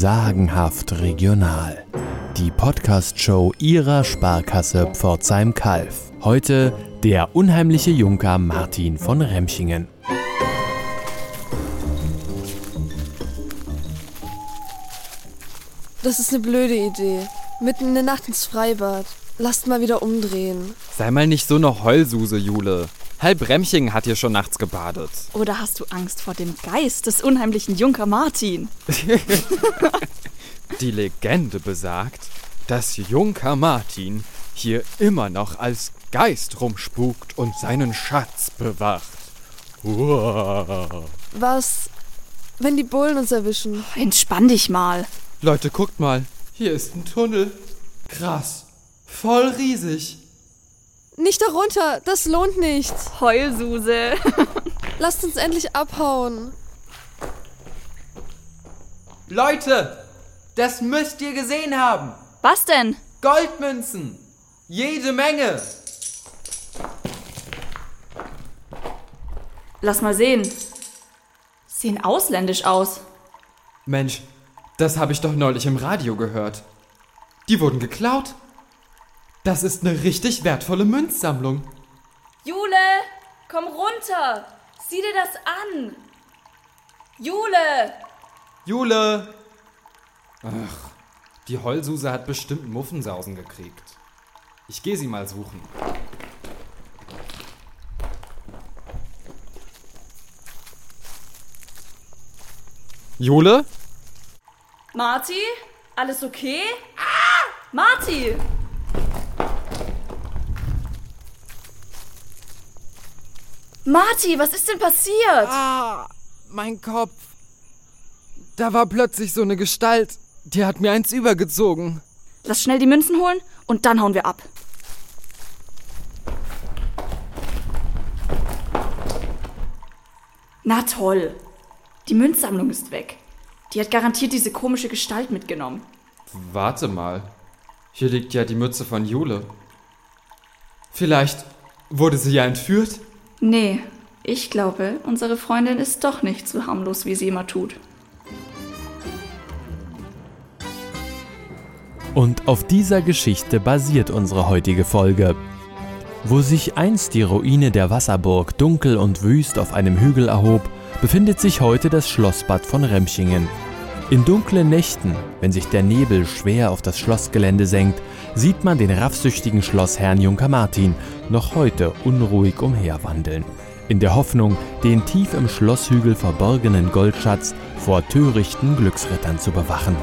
Sagenhaft Regional. Die Podcast-Show Ihrer Sparkasse Pforzheim-Kalv. Heute der unheimliche Junker Martin von Remchingen. Das ist eine blöde Idee. Mitten in der Nacht ins Freibad. Lasst mal wieder umdrehen. Sei mal nicht so eine Heulsuse, Jule. Heilbremching hat hier schon nachts gebadet. Oder hast du Angst vor dem Geist des unheimlichen Junker Martin? Die Legende besagt, dass Junker Martin hier immer noch als Geist rumspukt und seinen Schatz bewacht. Uah. Was, wenn die Bullen uns erwischen? Entspann dich mal. Leute, guckt mal. Hier ist ein Tunnel. Krass. Voll riesig. Nicht darunter, das lohnt nicht. Heulsuse. Lasst uns endlich abhauen. Leute, das müsst ihr gesehen haben. Was denn? Goldmünzen. Jede Menge. Lass mal sehen. Sehen ausländisch aus. Mensch, das habe ich doch neulich im Radio gehört. Die wurden geklaut. Das ist eine richtig wertvolle Münzsammlung. Jule, komm runter. Sieh dir das an. Jule! Jule! Ach, die Heulsuse hat bestimmt Muffensausen gekriegt. Ich gehe sie mal suchen. Jule? Marti? Alles okay? Ah! Marti! Marti, was ist denn passiert? Ah, mein Kopf. Da war plötzlich so eine Gestalt. Die hat mir eins übergezogen. Lass schnell die Münzen holen und dann hauen wir ab. Na toll. Die Münzsammlung ist weg. Die hat garantiert diese komische Gestalt mitgenommen. Warte mal. Hier liegt ja die Mütze von Jule. Vielleicht wurde sie ja entführt? Nee, ich glaube, unsere Freundin ist doch nicht so harmlos, wie sie immer tut. Und auf dieser Geschichte basiert unsere heutige Folge. Wo sich einst die Ruine der Wasserburg dunkel und wüst auf einem Hügel erhob, befindet sich heute das Schlossbad von Remchingen. In dunklen Nächten, wenn sich der Nebel schwer auf das Schlossgelände senkt, sieht man den raffsüchtigen Schlossherrn Junker Martin noch heute unruhig umherwandeln, in der Hoffnung, den tief im Schlosshügel verborgenen Goldschatz vor törichten Glücksrittern zu bewachen.